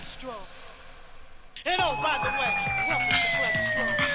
Club Strong. And oh, by the way, welcome to Club Strong.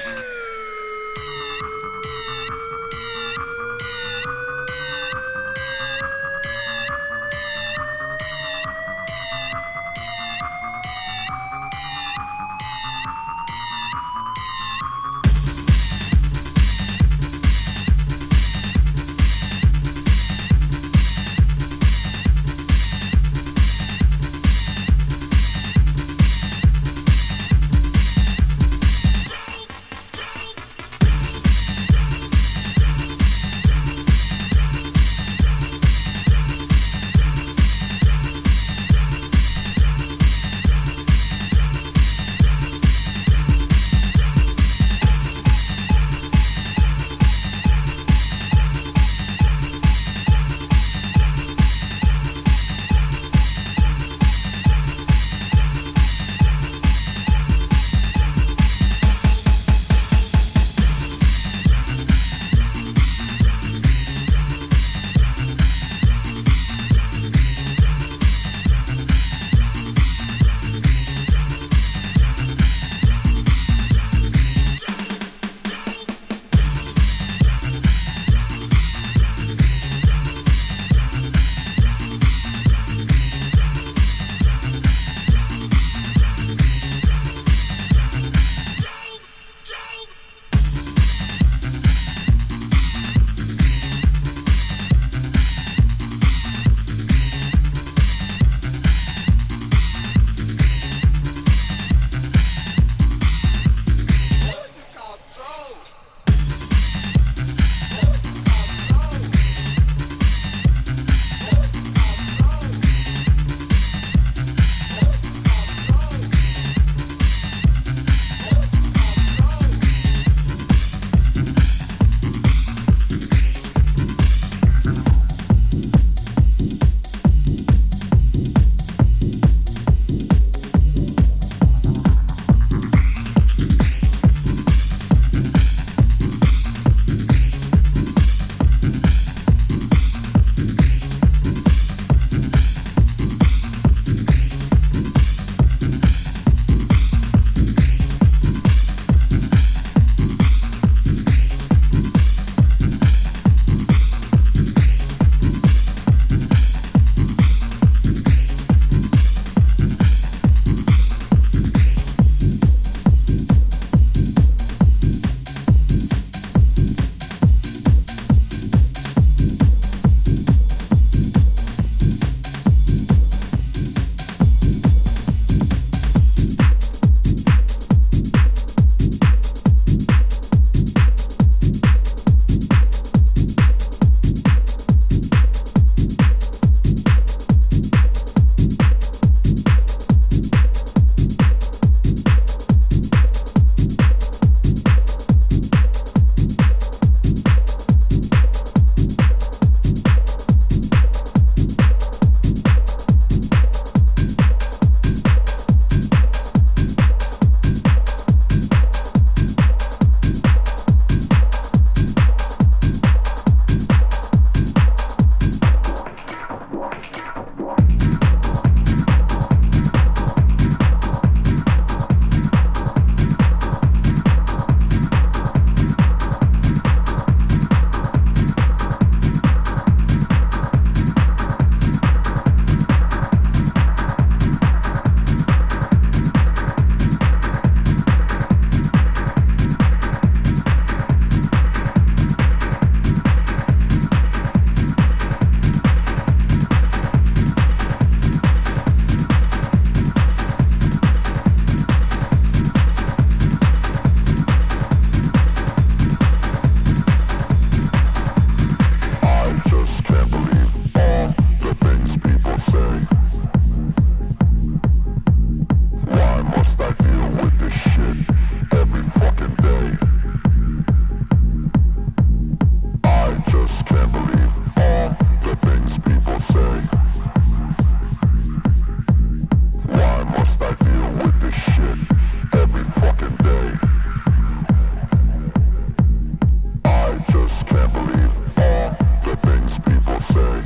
Can't believe all the things people say.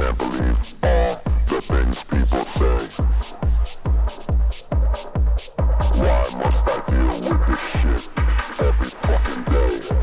can't believe all the things people say. Why must I deal with this shit every fucking day?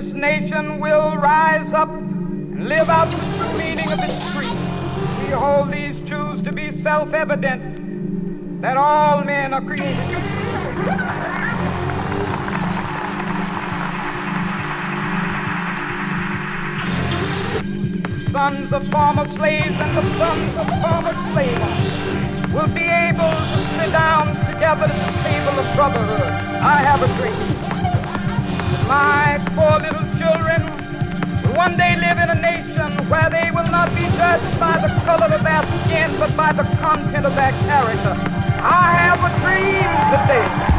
this nation will rise up and live out the meaning of its creed. We hold these truths to be self-evident, that all men are created equal. Sons of former slaves and the sons of former slaves will be able to sit down together at the table of brotherhood. I have a dream. My four little children will one day live in a nation where they will not be judged by the color of their skin, but by the content of their character. I have a dream today.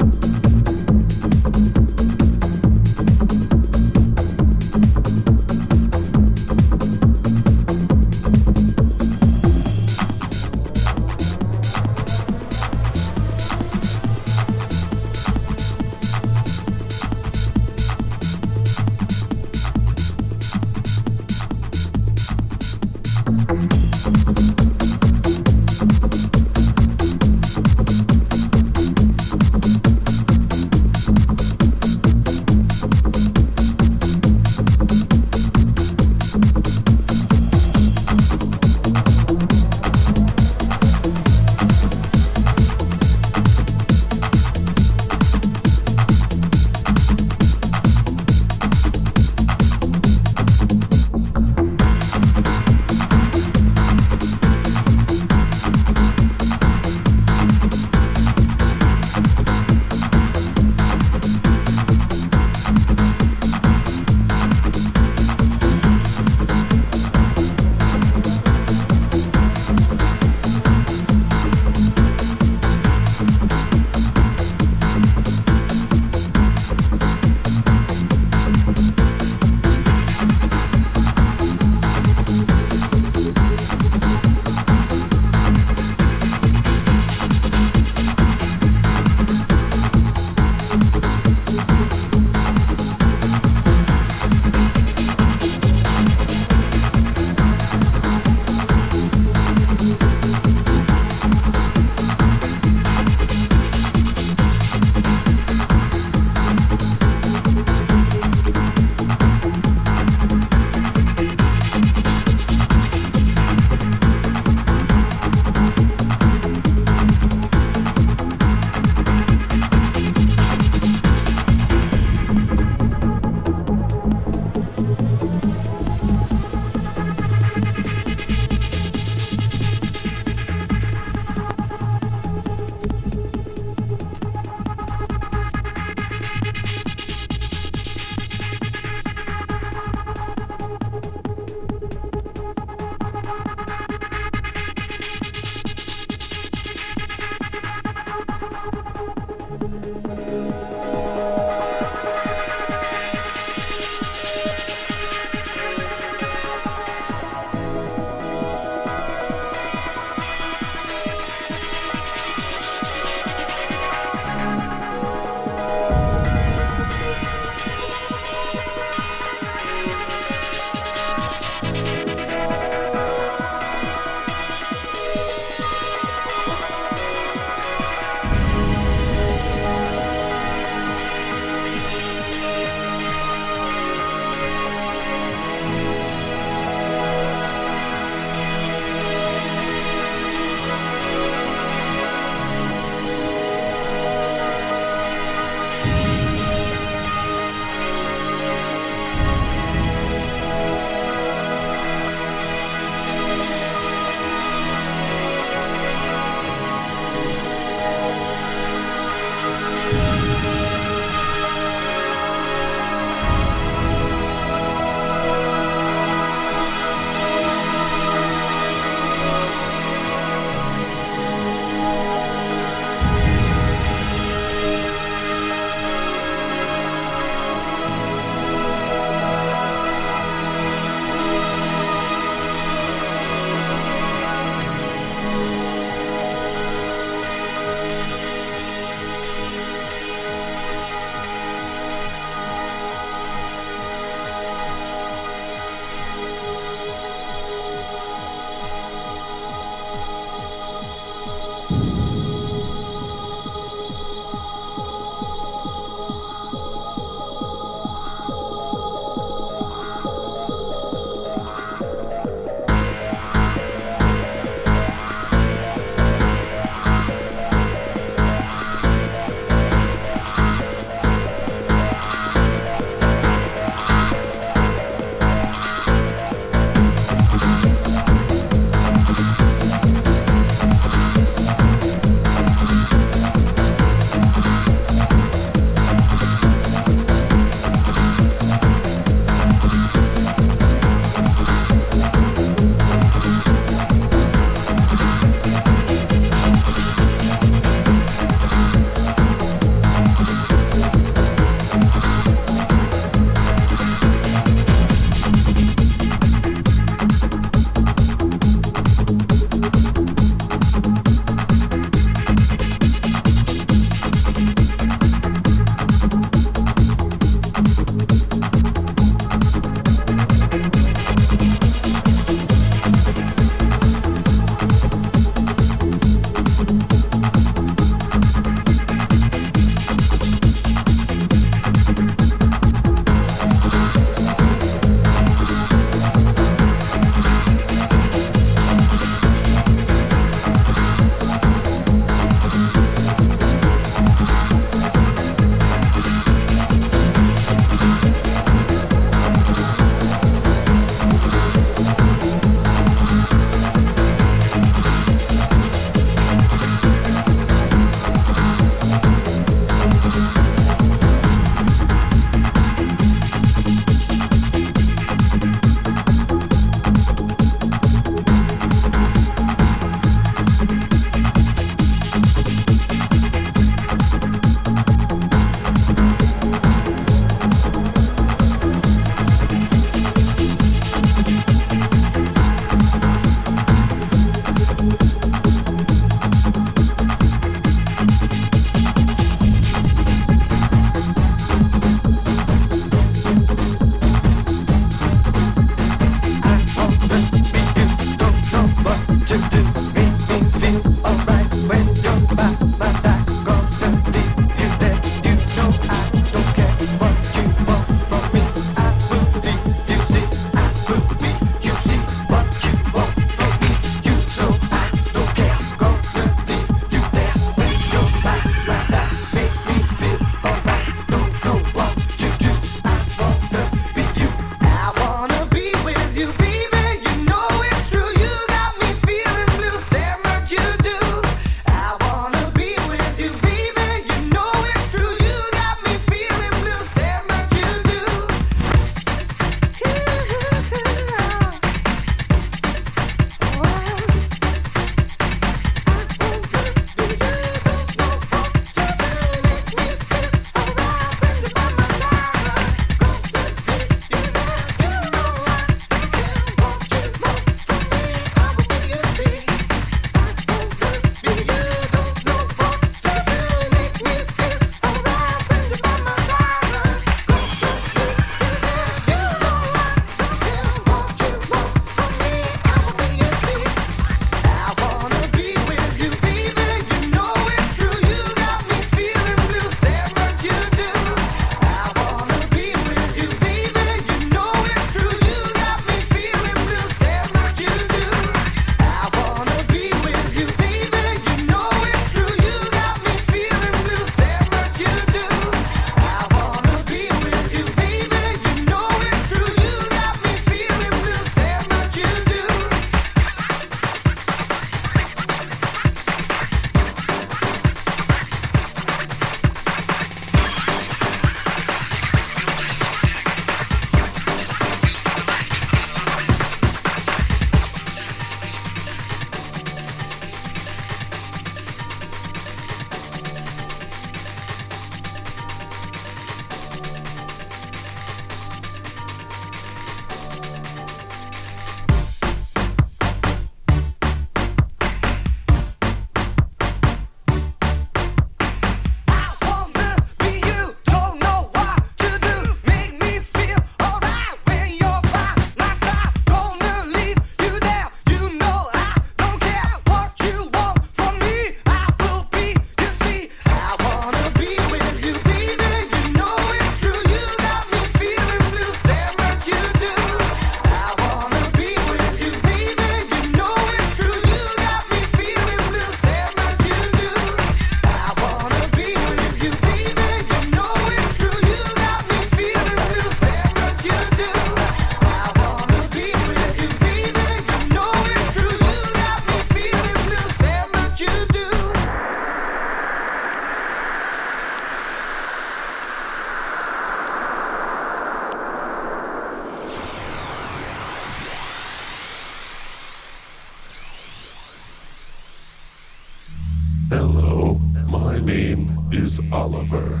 is Oliver,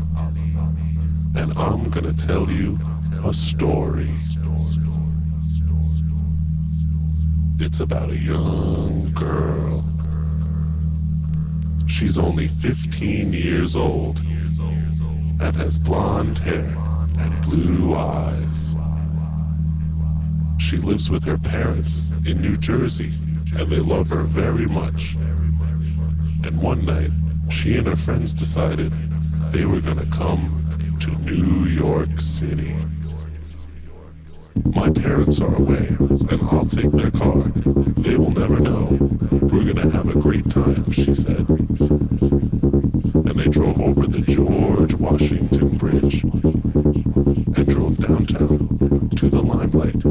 and I'm gonna tell you a story. It's about a young girl. She's only 15 years old and has blonde hair and blue eyes. She lives with her parents in New Jersey, and they love her very much. And one night, she and her friends decided they were gonna come to New York City. My parents are away, and I'll take their car. They will never know. We're gonna have a great time, she said. And they drove over the George Washington Bridge and drove downtown to the Limelight.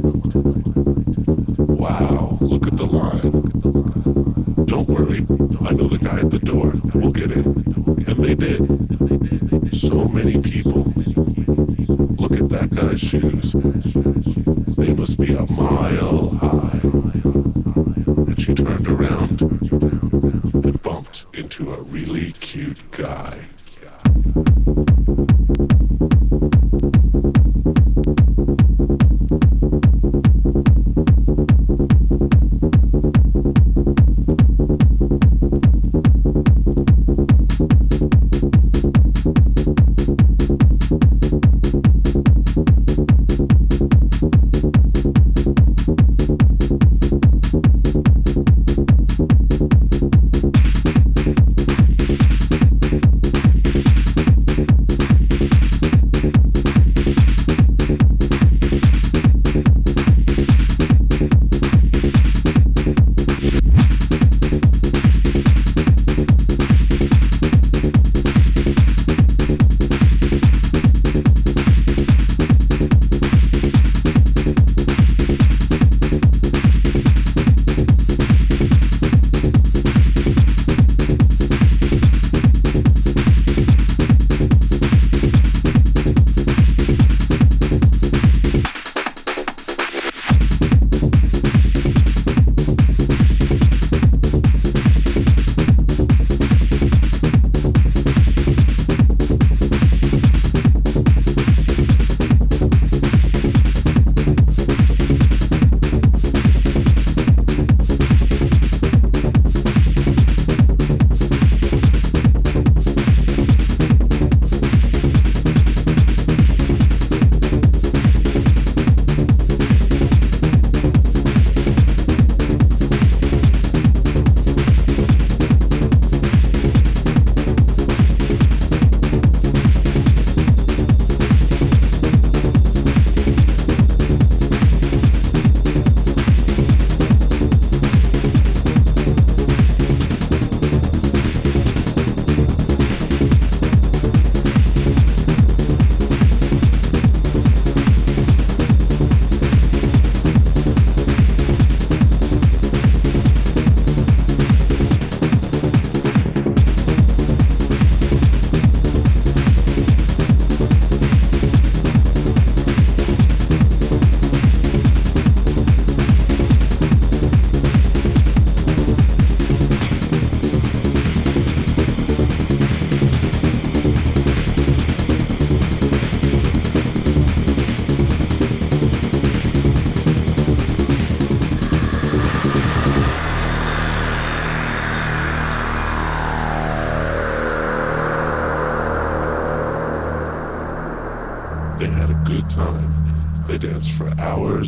Wow, look at the line. Don't worry, I know the guy at the door. We'll get in. And they did. So many people. Look at that guy's shoes. They must be a mile high. And she turned around and bumped into a really cute guy.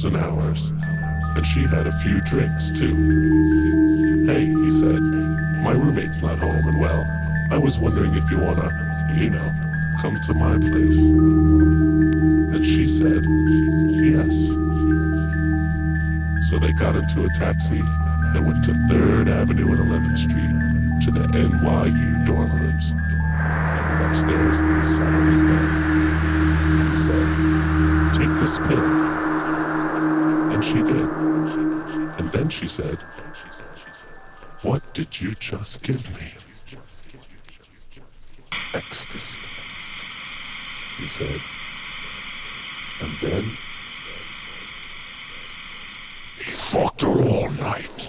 And hours, and she had a few drinks too. Hey, he said, my roommate's not home, and well, I was wondering if you wanna, you know, come to my place. And she said, yes. So they got into a taxi and went to 3rd Avenue and 11th Street to the NYU dorm rooms. And went upstairs and sat on his bed. He said, take this pill. And she did. And then she said, what did you just give me? Ecstasy, he said. And then he fucked her all night.